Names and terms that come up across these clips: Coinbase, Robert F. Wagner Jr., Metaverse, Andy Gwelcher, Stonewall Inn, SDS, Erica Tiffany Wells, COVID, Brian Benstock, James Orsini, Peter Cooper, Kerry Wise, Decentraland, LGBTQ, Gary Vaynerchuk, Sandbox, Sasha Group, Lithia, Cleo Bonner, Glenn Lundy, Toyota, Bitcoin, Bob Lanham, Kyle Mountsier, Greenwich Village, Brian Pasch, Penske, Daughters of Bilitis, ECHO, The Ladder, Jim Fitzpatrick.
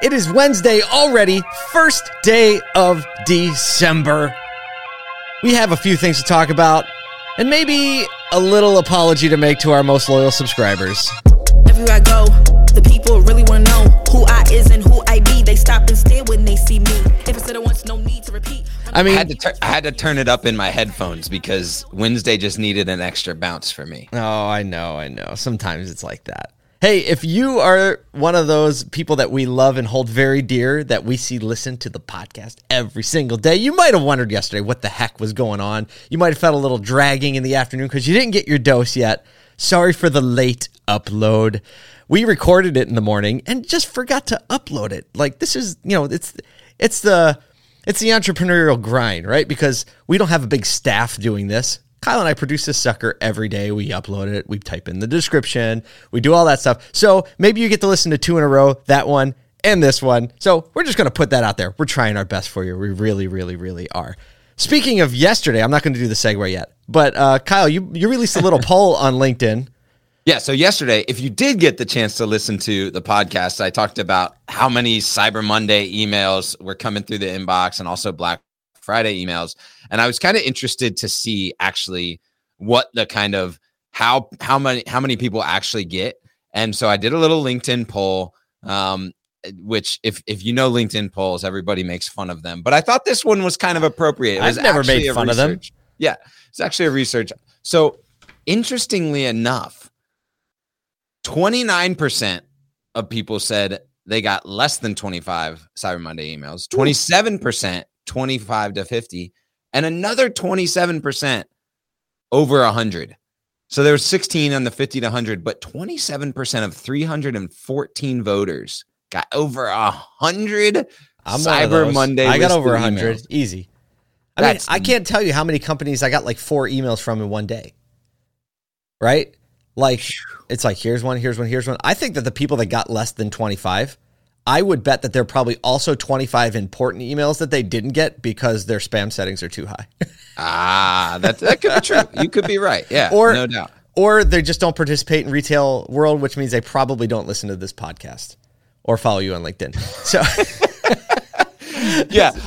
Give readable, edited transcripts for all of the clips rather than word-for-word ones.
It is Wednesday already, first day of December. We have a few things to talk about, and maybe a little apology to make to our most loyal subscribers. Everywhere I go, the people really want to know who I is and who I be. They stop and stare when they see me. If it's said it once, no need to repeat. I mean, I had to turn it up in my headphones because Wednesday just needed an extra bounce for me. Oh, I know. Sometimes it's like that. Hey, if you are one of those people that we love and hold very dear that we see listen to the podcast every single day, you might have wondered yesterday what the heck was going on. You might have felt a little dragging in the afternoon because you didn't get your dose yet. Sorry for the late upload. We recorded it in the morning and just forgot to upload it. Like, this is, you know, it's the entrepreneurial grind, right? Because we don't have a big staff doing this. Kyle and I produce this sucker every day. We upload it. We type in the description. We do all that stuff. So maybe you get to listen to two in a row, that one and this one. So we're just going to put that out there. We're trying our best for you. We really, really, really are. Speaking of yesterday, I'm not going to do the segue yet, but Kyle, you released a little poll on LinkedIn. Yeah, so yesterday, if you did get the chance to listen to the podcast, I talked about how many Cyber Monday emails were coming through the inbox and also Black Friday emails. And I was kind of interested to see actually what the kind of how many people actually get. And so I did a little LinkedIn poll, which if you know LinkedIn polls, everybody makes fun of them. But I thought this one was kind of appropriate. I've never made fun of them. Yeah, it's actually a research. So interestingly enough, 29% of people said they got less than 25 Cyber Monday emails, 27%. 25 to 50, and another 27% over 100. So there was 16 on the 50 to 100, but 27% of 314 voters got over 100 Cyber Monday. I got over 100. Emails. Easy. I mean, I can't tell you how many companies I got like four emails from in one day, right? Like, it's like, here's one, here's one, here's one. I think that the people that got less than 25, I would bet that there are probably also 25 important emails that they didn't get because their spam settings are too high. That could be true. You could be right. Yeah, no doubt. Or they just don't participate in retail world, which means they probably don't listen to this podcast or follow you on LinkedIn. So, yeah, one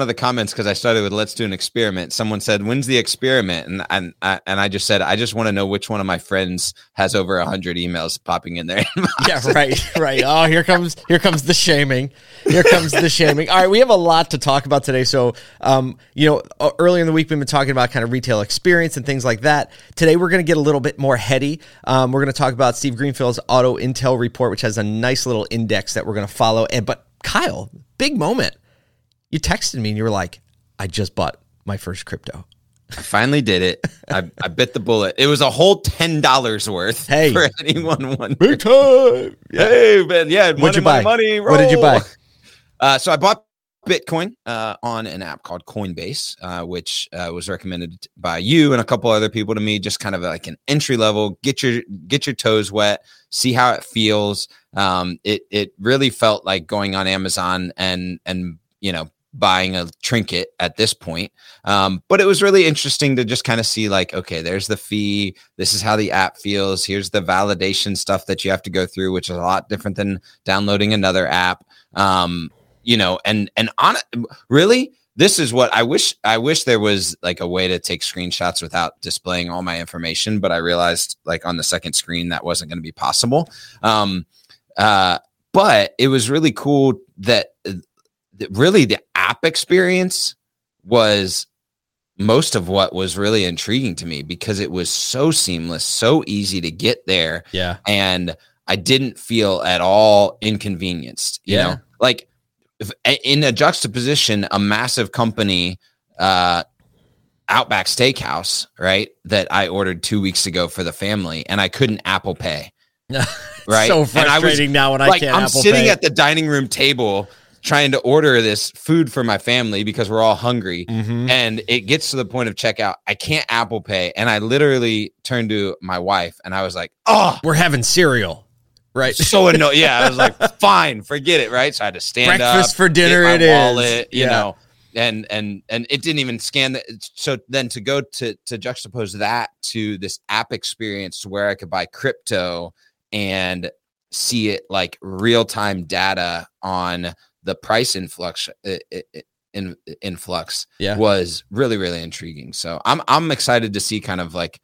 of the comments, because I started with let's do an experiment. Someone said, when's the experiment? And I just said, I just want to know which one of my friends has over 100 emails popping in there. Yeah, right. Oh, here comes the shaming. All right, we have a lot to talk about today. So, earlier in the week, we've been talking about kind of retail experience and things like that. Today, we're going to get a little bit more heady. We're going to talk about Steve Greenfield's Auto Intel Report, which has a nice little index that we're going to follow. But Kyle, big moment. You texted me and you were like, I just bought my first crypto. I finally did it. I bit the bullet. It was a whole $10 worth. Hey, for anyone wondering. Big time. Hey, Ben. Yeah. What'd you buy? What did you buy? So I bought Bitcoin on an app called Coinbase, which was recommended by you and a couple other people to me, just kind of like an entry level, get your toes wet, see how it feels. It really felt like going on Amazon and buying a trinket at this point. But it was really interesting to just kind of see like, okay, there's the fee. This is how the app feels. Here's the validation stuff that you have to go through, which is a lot different than downloading another app. Really, this is what I wish there was like a way to take screenshots without displaying all my information, but I realized like on the second screen that wasn't going to be possible. But it was really cool that really the app experience was most of what was really intriguing to me because it was so seamless, so easy to get there. Yeah. And I didn't feel at all inconvenienced, you know, like, in a juxtaposition, a massive company, Outback Steakhouse, right, that I ordered 2 weeks ago for the family, and I couldn't Apple Pay. Right? So frustrating now when I can't Apple Pay. I'm sitting at the dining room table trying to order this food for my family because we're all hungry, and it gets to the point of checkout. I can't Apple Pay, and I literally turned to my wife, and I was like, oh. We're having cereal. Right. So annoyed. Yeah. I was like, fine, forget it. Right. So I had to stand up. Breakfast for dinner. Get my wallet, is. You know, and it didn't even scan that. So then to go to juxtapose that to this app experience where I could buy crypto and see it like real-time data on the price influx was really, really intriguing. So I'm excited to see kind of like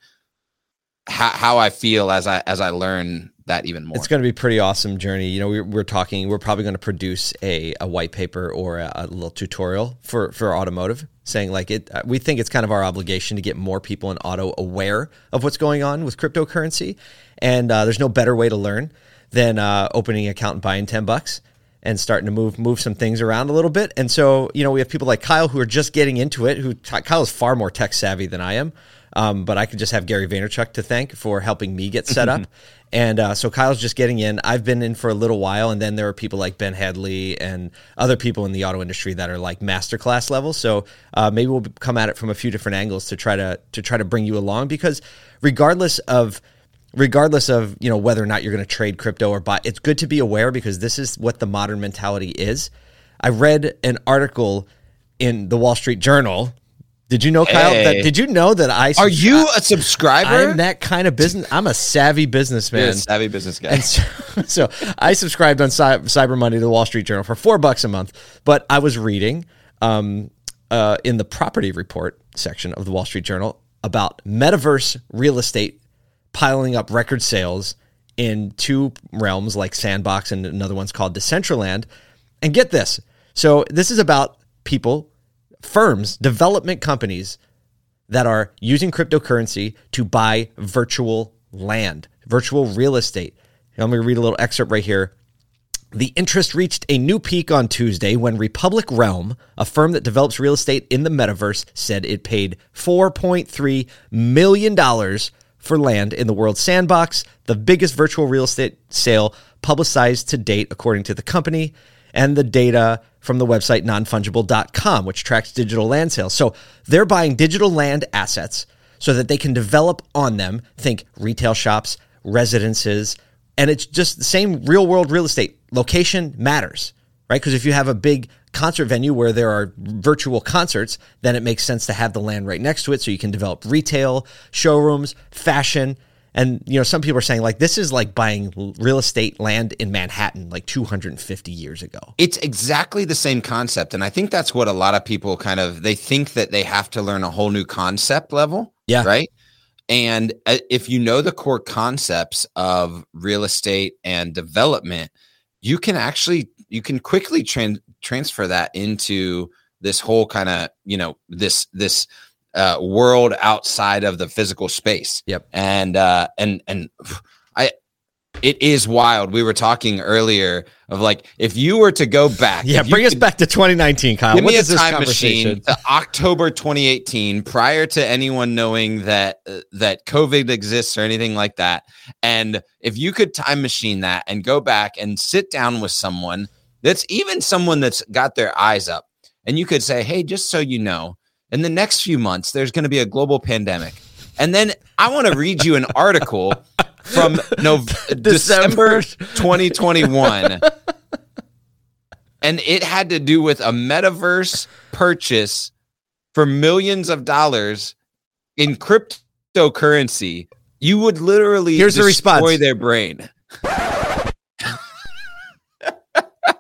how I feel as I learn that even more. It's going to be a pretty awesome journey. You know, we're probably going to produce a white paper or a little tutorial for automotive, saying like we think it's kind of our obligation to get more people in auto aware of what's going on with cryptocurrency. And there's no better way to learn than opening an account and buying $10 and starting to move some things around a little bit. And so, you know, we have people like Kyle who are just getting into it, Kyle is far more tech savvy than I am. But I could just have Gary Vaynerchuk to thank for helping me get set up. And so Kyle's just getting in. I've been in for a little while. And then there are people like Ben Hadley and other people in the auto industry that are like masterclass level. So maybe we'll come at it from a few different angles to try to bring you along, because regardless of, you know, whether or not you're going to trade crypto or buy, it's good to be aware, because this is what the modern mentality is. I read an article in the Wall Street Journal. Did you know, Kyle? Did you know that I... Are you a subscriber? I'm that kind of business. I'm a savvy businessman. You're a savvy business guy. And so I subscribed on Cyber Monday to the Wall Street Journal for $4 a month. But I was reading in the property report section of the Wall Street Journal about Metaverse real estate piling up record sales in two realms like Sandbox, and another one's called Decentraland. And get this. So this is about people... firms, development companies that are using cryptocurrency to buy virtual land, virtual real estate. Let me read a little excerpt right here. The interest reached a new peak on Tuesday when Republic Realm, a firm that develops real estate in the metaverse, said it paid $4.3 million for land in the world's Sandbox, the biggest virtual real estate sale publicized to date, according to the company, and the data from the website nonfungible.com, which tracks digital land sales. So they're buying digital land assets so that they can develop on them. Think retail shops, residences, and it's just the same real world real estate. Location matters, right? Because if you have a big concert venue where there are virtual concerts, then it makes sense to have the land right next to it so you can develop retail, showrooms, fashion. And, you know, some people are saying like this is like buying real estate land in Manhattan like 250 years ago. It's exactly the same concept. And I think that's what a lot of people kind of, they think that they have to learn a whole new concept level. Yeah. Right. And if you know the core concepts of real estate and development, you can actually, quickly transfer that into this whole kind of, you know, this world outside of the physical space. Yep. And it is wild. We were talking earlier of like, if you were to go back, bring us back to 2019, Kyle. Give me a time machine to October 2018, prior to anyone knowing that COVID exists or anything like that. And if you could time machine that and go back and sit down with someone that's even someone that's got their eyes up, and you could say, hey, just so you know, in the next few months, there's going to be a global pandemic. And then I want to read you an article from December 2021. And it had to do with a metaverse purchase for millions of dollars in cryptocurrency. You would literally destroy their brain.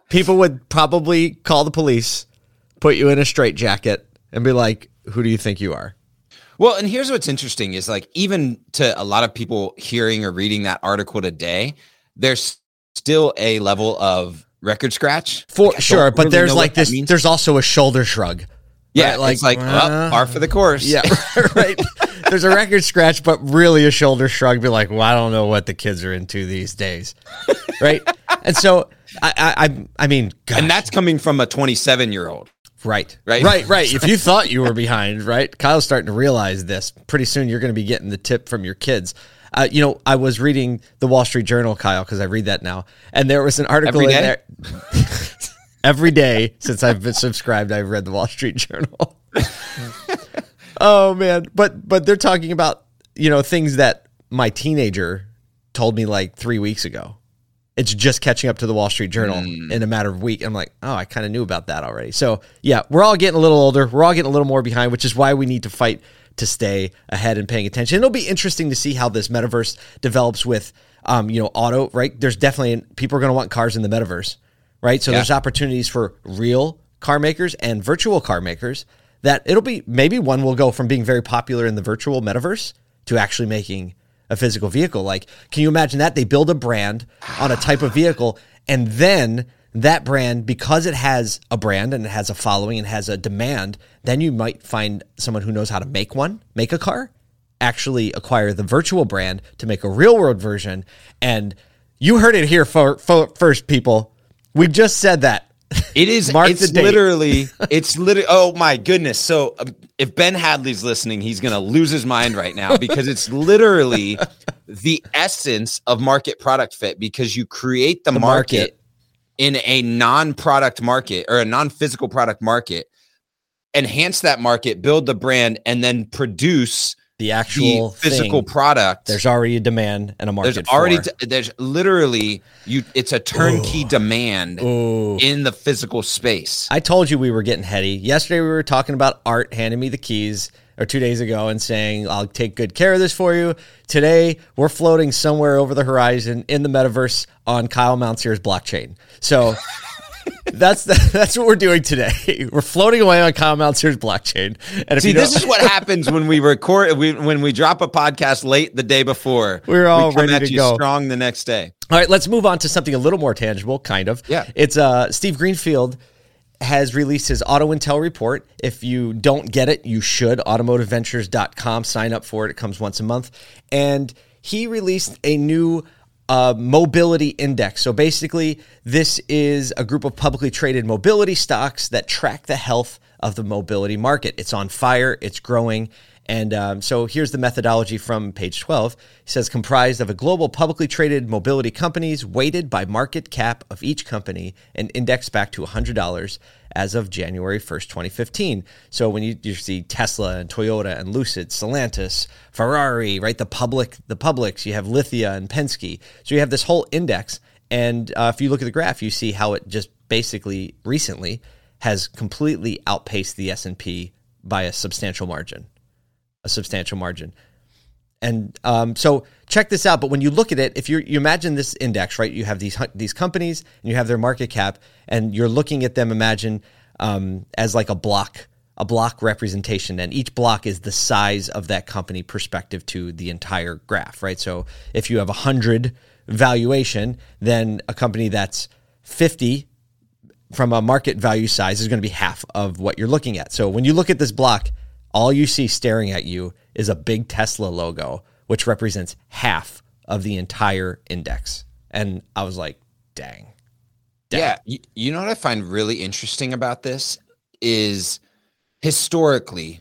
People would probably call the police, put you in a straitjacket, and be like, who do you think you are? Well, and here's what's interesting is like, even to a lot of people hearing or reading that article today, there's still a level of record scratch. For sure. But there's like this, there's also a shoulder shrug. Yeah. Right? Like, it's like, par for the course. Yeah. Right. There's a record scratch, but really a shoulder shrug. Be like, well, I don't know what the kids are into these days. Right. And so I mean, gosh. And that's coming from a 27-year-old. Right. If you thought you were behind, right? Kyle's starting to realize this. Pretty soon you're going to be getting the tip from your kids. You know, I was reading the Wall Street Journal, Kyle, because I read that now. And there was an article in there. Every day since I've been subscribed, I've read the Wall Street Journal. Oh, man. But they're talking about, you know, things that my teenager told me like 3 weeks ago. It's just catching up to the Wall Street Journal in a matter of week. I'm like, oh, I kind of knew about that already. So yeah, we're all getting a little older. We're all getting a little more behind, which is why we need to fight to stay ahead and paying attention. It'll be interesting to see how this metaverse develops with, auto, right? There's definitely, people are going to want cars in the metaverse, right? So there's opportunities for real car makers and virtual car makers that it'll be, maybe one will go from being very popular in the virtual metaverse to actually making a physical vehicle. Like, can you imagine that? They build a brand on a type of vehicle, and then that brand, because it has a brand and it has a following and has a demand, then you might find someone who knows how to make one, make a car, actually acquire the virtual brand to make a real world version. And you heard it here first, people. We just said that. It is, it's literally, oh my goodness. So if Ben Hadley's listening, he's going to lose his mind right now, because it's literally the essence of market product fit, because you create the market in a non-product market or a non-physical product market, enhance that market, build the brand, and then produce the actual physical product. There's already a demand and a market. There's literally it's a turnkey demand in the physical space. I told you we were getting heady. Yesterday we were talking about Art handing me the keys, or 2 days ago, and saying, I'll take good care of this for you. Today we're floating somewhere over the horizon in the metaverse on Kyle Mountier's blockchain. So That's what we're doing today. We're floating away on Kyle Mounsier's blockchain. And this is what happens when we record, when we drop a podcast late the day before. We're all ready to go. Strong the next day. All right, let's move on to something a little more tangible, kind of. Yeah. It's Steve Greenfield has released his Auto Intel Report. If you don't get it, you should. AutomotiveVentures.com. Sign up for it. It comes once a month. And he released a new mobility index. So basically, this is a group of publicly traded mobility stocks that track the health of the mobility market. It's on fire, it's growing. And so here's the methodology from page 12. It says, comprised of a global publicly traded mobility companies weighted by market cap of each company and indexed back to $100 as of January 1st, 2015. So when you see Tesla and Toyota and Lucid, Solantis, Ferrari, right? The publics, you have Lithia and Penske. So you have this whole index. And if you look at the graph, you see how it just basically recently has completely outpaced the S&P by a substantial margin. And so check this out. But when you look at it, if you imagine this index, right, you have these companies and you have their market cap, and you're looking at them, imagine as like a block representation, and each block is the size of that company perspective to the entire graph, right? So if you have 100 valuation, then a company that's 50 from a market value size is going to be half of what you're looking at. So when you look at this block, all you see staring at you is a big Tesla logo, which represents half of the entire index. And I was like, dang. Yeah. You know what I find really interesting about this is historically,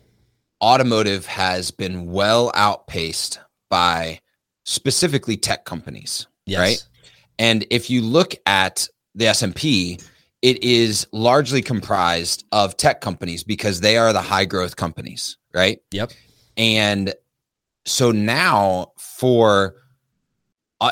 automotive has been well outpaced by specifically tech companies, right? And if you look at the S&P, it is largely comprised of tech companies because they are the high growth companies, right? Yep. And so now for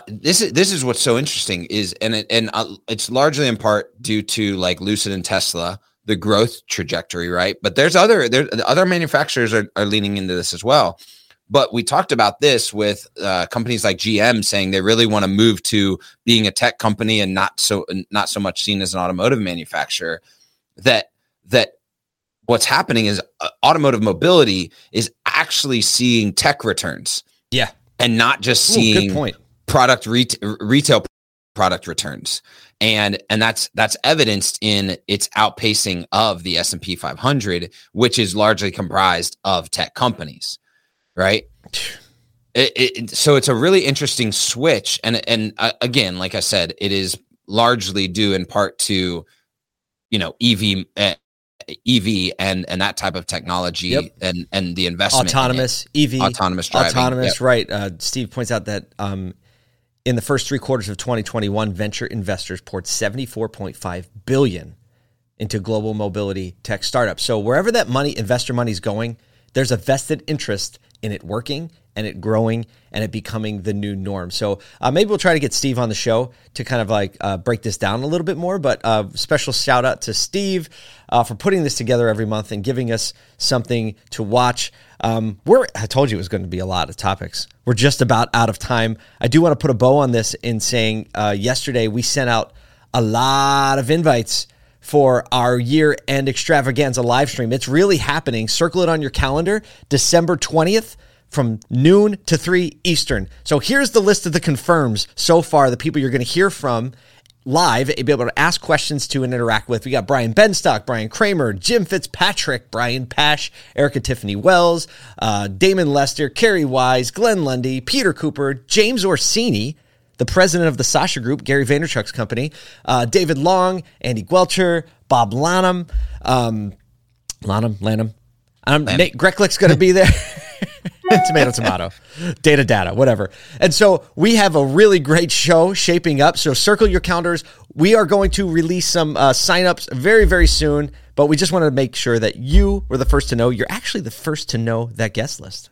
this is what's so interesting is, it's largely in part due to like Lucid and Tesla, the growth trajectory, right? But other manufacturers are leaning into this as well. But we talked about this with companies like GM saying they really want to move to being a tech company and not so much seen as an automotive manufacturer. That what's happening is automotive mobility is actually seeing tech returns, and not just seeing retail product returns, and that's evidenced in its outpacing of the S&P 500, which is largely comprised of tech companies. Right. So it's a really interesting switch. And again, like I said, it is largely due in part to, EV and that type of technology and the investment. Autonomous driving. Right. Steve points out that in the first three quarters of 2021, venture investors poured $74.5 billion into global mobility tech startups. So wherever that investor money is going, there's a vested interest in it working and it growing and it becoming the new norm. So maybe we'll try to get Steve on the show to kind of like break this down a little bit more, but special shout out to Steve for putting this together every month and giving us something to watch. I told you it was going to be a lot of topics. We're just about out of time. I do want to put a bow on this in saying yesterday we sent out a lot of invites for our year-end extravaganza live stream. It's really happening. Circle it on your calendar, December 20th. From noon to 3 Eastern. So here's the list of the confirms so far, the people you're going to hear from live, be able to ask questions to and interact with. We got Brian Benstock, Brian Kramer, Jim Fitzpatrick, Brian Pasch, Erica Tiffany Wells, Damon Lester, Kerry Wise, Glenn Lundy, Peter Cooper, James Orsini, the president of the Sasha Group, Gary Vaynerchuk's company, David Long, Andy Gwelcher, Bob Lanham, Nate Greklick's going to be there. Tomato, data, whatever. And so we have a really great show shaping up. So circle your calendars. We are going to release some signups very, very soon, but we just want to make sure that you were the first to know. You're actually the first to know that guest list.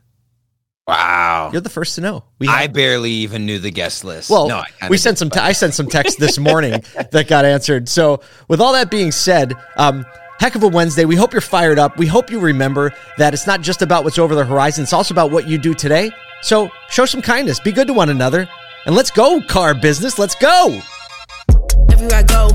Wow. You're the first to know. I barely even knew the guest list. Well, no, we sent some. I sent some texts this morning that got answered. So with all that being said, heck of a Wednesday. We hope you're fired up. We hope you remember that it's not just about what's over the horizon. It's also about what you do today. So show some kindness. Be good to one another. And let's go, car business. Let's go. Everywhere I go,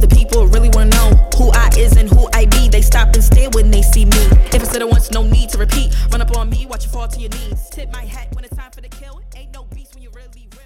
the people really want to know who I is and who I be. They stop and stare when they see me. If it's the once, no need to repeat. Run up on me, watch you fall to your knees. Tip my hat when it's time for the kill. Ain't no beast when you really real.